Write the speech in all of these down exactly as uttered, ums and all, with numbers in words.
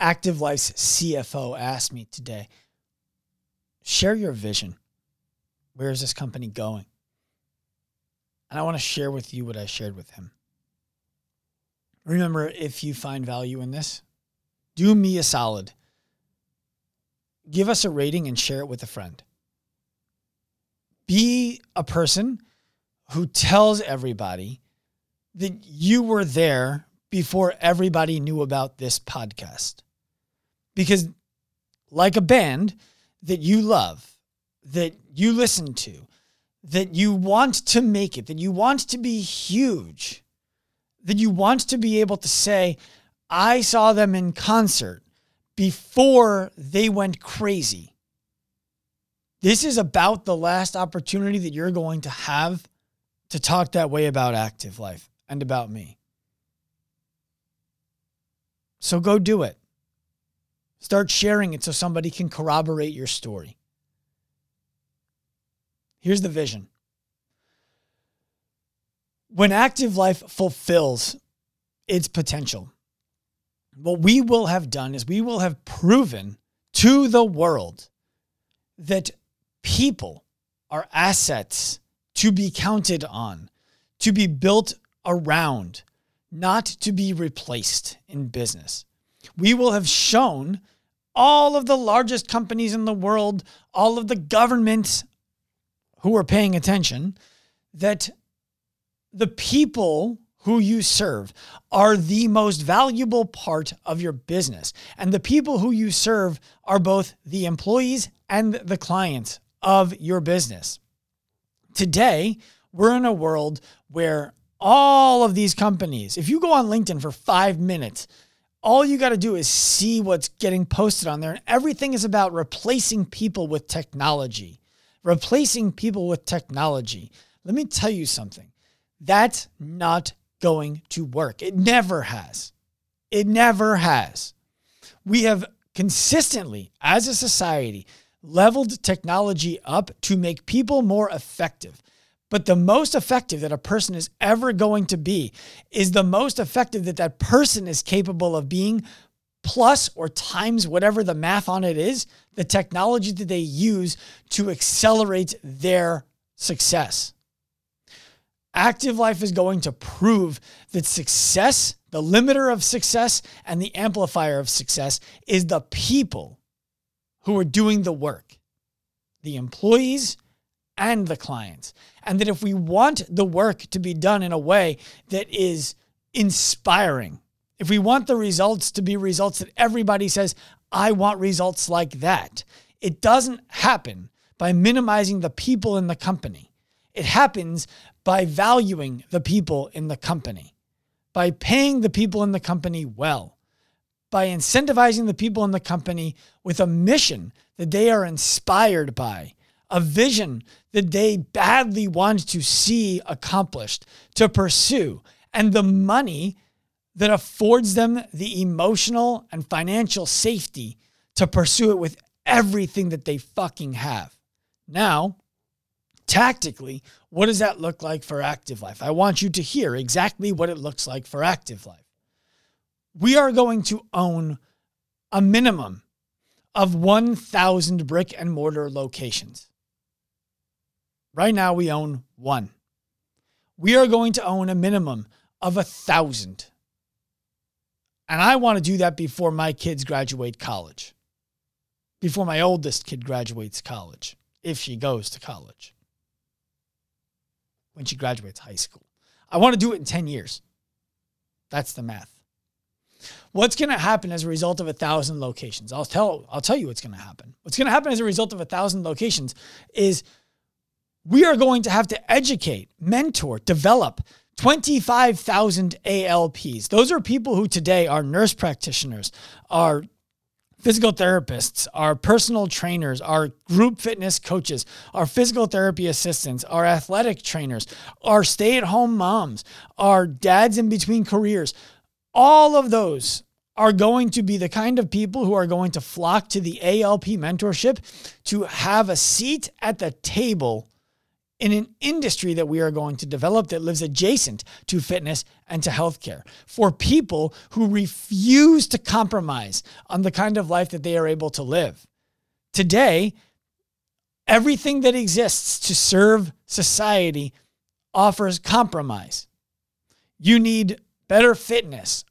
Active Life's C F O asked me today, share your vision. Where is this company going? And I want to share with you what I shared with him. Remember, if you find value in this, do me a solid. Give us a rating and share it with a friend. Be a person who tells everybody that you were there before everybody knew about this podcast. Because like a band that you love, that you listen to, that you want to make it, that you want to be huge, that you want to be able to say, I saw them in concert before they went crazy. This is about the last opportunity that you're going to have to talk that way about Active Life and about me. So go do it. Start sharing it so somebody can corroborate your story. Here's the vision. When Active Life fulfills its potential, what we will have done is we will have proven to the world that people are assets to be counted on, to be built around, not to be replaced in business. We will have shown all of the largest companies in the world, all of the governments who are paying attention, that the people who you serve are the most valuable part of your business. And the people who you serve are both the employees and the clients of your business. Today, we're in a world where all of these companies, if you go on LinkedIn for five minutes, all you got to do is see what's getting posted on there. And everything is about replacing people with technology. Replacing people with technology. Let me tell you something. That's not going to work. It never has. It never has. We have consistently, as a society, leveled technology up to make people more effective. But the most effective that a person is ever going to be is the most effective that that person is capable of being, plus or times whatever the math on it is, the technology that they use to accelerate their success. Active Life is going to prove that success, the limiter of success and the amplifier of success, is the people who are doing the work, the employees and the clients. And that if we want the work to be done in a way that is inspiring, if we want the results to be results that everybody says, I want results like that, it doesn't happen by minimizing the people in the company. It happens by valuing the people in the company, by paying the people in the company well, by incentivizing the people in the company with a mission that they are inspired by, a vision that they badly want to see accomplished, to pursue, and the money that affords them the emotional and financial safety to pursue it with everything that they fucking have. Now, tactically, what does that look like for Active Life? I want you to hear exactly what it looks like for Active Life. We are going to own a minimum of one thousand brick and mortar locations. Right now, we own one. We are going to own a minimum of one thousand. And I want to do that before my kids graduate college, before my oldest kid graduates college, if she goes to college, when she graduates high school. I want to do it in ten years. That's the math. What's going to happen as a result of a thousand locations? I'll tell, I'll tell you what's going to happen. What's going to happen as a result of a thousand locations is we are going to have to educate, mentor, develop twenty-five thousand A L Ps. Those are people who today are nurse practitioners, are physical therapists, are personal trainers, are group fitness coaches, are physical therapy assistants, are athletic trainers, are stay-at-home moms, are dads in between careers. All of those are going to be the kind of people who are going to flock to the A L P mentorship to have a seat at the table in an industry that we are going to develop that lives adjacent to fitness and to healthcare, for people who refuse to compromise on the kind of life that they are able to live. Today, everything that exists to serve society offers compromise. You need better fitness,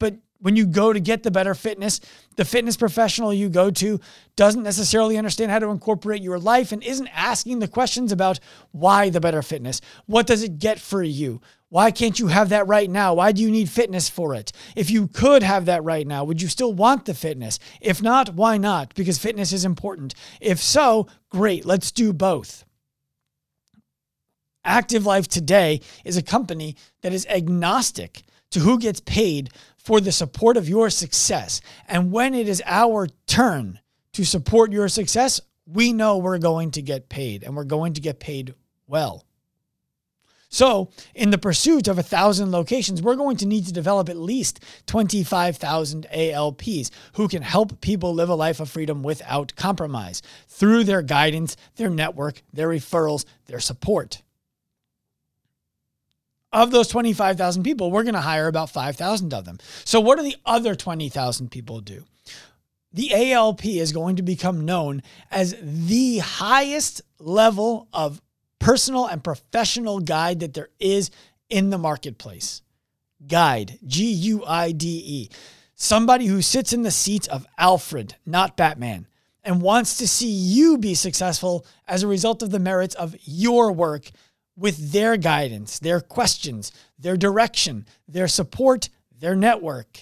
but when you go to get the better fitness, the fitness professional you go to doesn't necessarily understand how to incorporate your life and isn't asking the questions about why the better fitness. What does it get for you? Why can't you have that right now? Why do you need fitness for it? If you could have that right now, would you still want the fitness? If not, why not? Because fitness is important. If so, great, let's do both. Active Life today is a company that is agnostic to who gets paid for the support of your success. And when it is our turn to support your success, we know we're going to get paid, and we're going to get paid well. So in the pursuit of one thousand locations, we're going to need to develop at least twenty-five thousand A L Ps who can help people live a life of freedom without compromise through their guidance, their network, their referrals, their support. Of those twenty-five thousand people, we're going to hire about five thousand of them. So what do the other twenty thousand people do? The A L P is going to become known as the highest level of personal and professional guide that there is in the marketplace. Guide, G U I D E. Somebody who sits in the seat of Alfred, not Batman, and wants to see you be successful as a result of the merits of your work, with their guidance, their questions, their direction, their support, their network.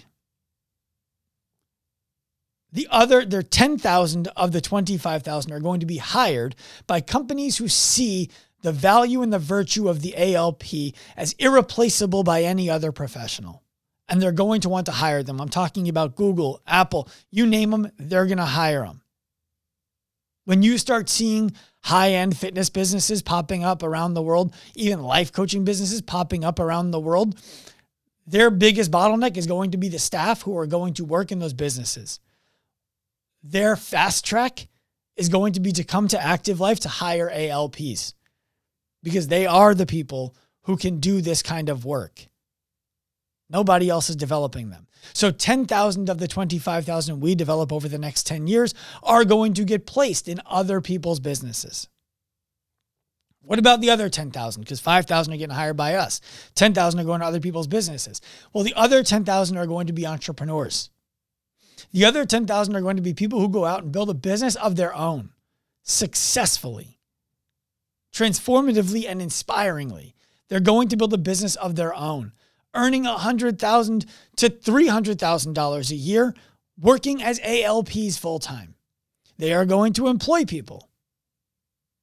The other, there are ten thousand of the twenty-five thousand are going to be hired by companies who see the value and the virtue of the A L P as irreplaceable by any other professional. And they're going to want to hire them. I'm talking about Google, Apple, you name them, they're going to hire them. When you start seeing high-end fitness businesses popping up around the world, even life coaching businesses popping up around the world, their biggest bottleneck is going to be the staff who are going to work in those businesses. Their fast track is going to be to come to Active Life to hire A L Ps, because they are the people who can do this kind of work. Nobody else is developing them. So ten thousand of the twenty-five thousand we develop over the next ten years are going to get placed in other people's businesses. What about the other ten thousand? Because five thousand are getting hired by us. ten thousand are going to other people's businesses. Well, the other ten thousand are going to be entrepreneurs. The other ten thousand are going to be people who go out and build a business of their own successfully, transformatively, and inspiringly. They're going to build a business of their own, earning one hundred thousand dollars to three hundred thousand dollars a year, working as A L Ps full-time. They are going to employ people.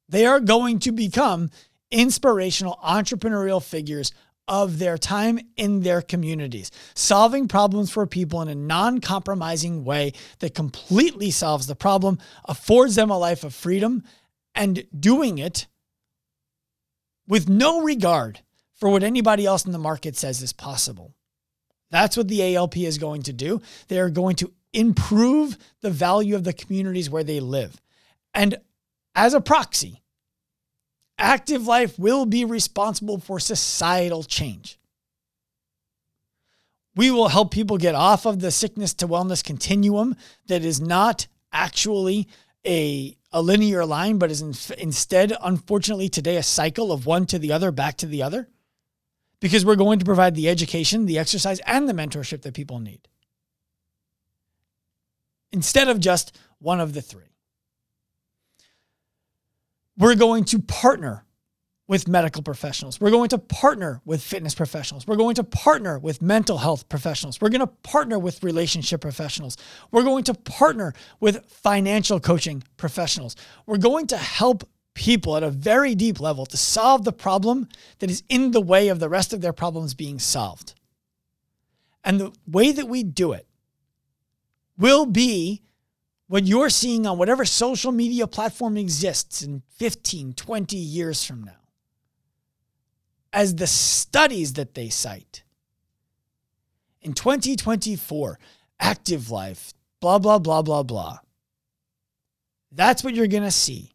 They are going to become inspirational entrepreneurial figures of their time in their communities, solving problems for people in a non-compromising way that completely solves the problem, affords them a life of freedom, and doing it with no regard for what anybody else in the market says is possible. That's what the A L P is going to do. They are going to improve the value of the communities where they live. And as a proxy, Active Life will be responsible for societal change. We will help people get off of the sickness to wellness continuum that is not actually a a linear line, but is in, instead, unfortunately today, a cycle of one to the other, back to the other. Because we're going to provide the education, the exercise, and the mentorship that people need, instead of just one of the three. We're going to partner with medical professionals. We're going to partner with fitness professionals. We're going to partner with mental health professionals. We're going to partner with relationship professionals. We're going to partner with financial coaching professionals. We're going to help people at a very deep level to solve the problem that is in the way of the rest of their problems being solved. And the way that we do it will be what you're seeing on whatever social media platform exists in fifteen, twenty years from now, as the studies that they cite. In twenty twenty-four, Active Life, blah, blah, blah, blah, blah. That's what you're going to see.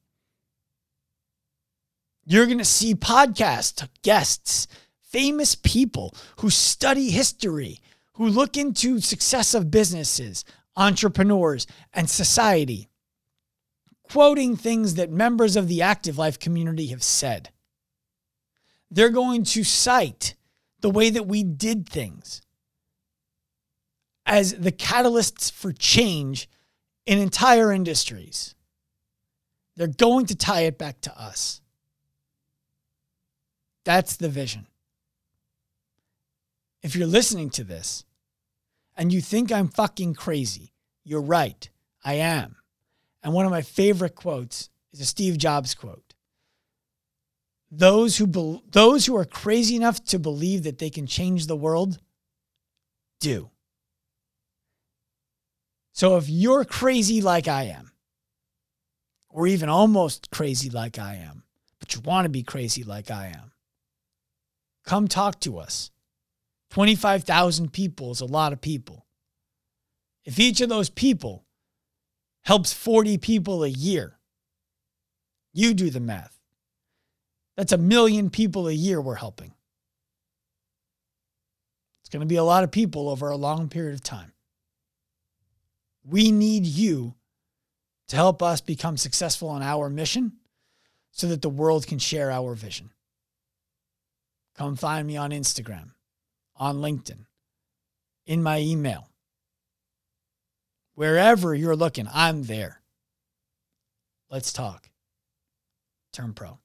You're going to see podcast guests, famous people who study history, who look into success of businesses, entrepreneurs, and society, quoting things that members of the Active Life community have said. They're going to cite the way that we did things as the catalysts for change in entire industries. They're going to tie it back to us. That's the vision. If you're listening to this and you think I'm fucking crazy, you're right. I am. And one of my favorite quotes is a Steve Jobs quote. Those who be- those who are crazy enough to believe that they can change the world, do. So if you're crazy like I am, or even almost crazy like I am, but you want to be crazy like I am, come talk to us. twenty-five thousand people is a lot of people. If each of those people helps forty people a year, you do the math. That's a million people a year we're helping. It's going to be a lot of people over a long period of time. We need you to help us become successful on our mission so that the world can share our vision. Come find me on Instagram, on LinkedIn, in my email. Wherever you're looking, I'm there. Let's talk. Turn pro.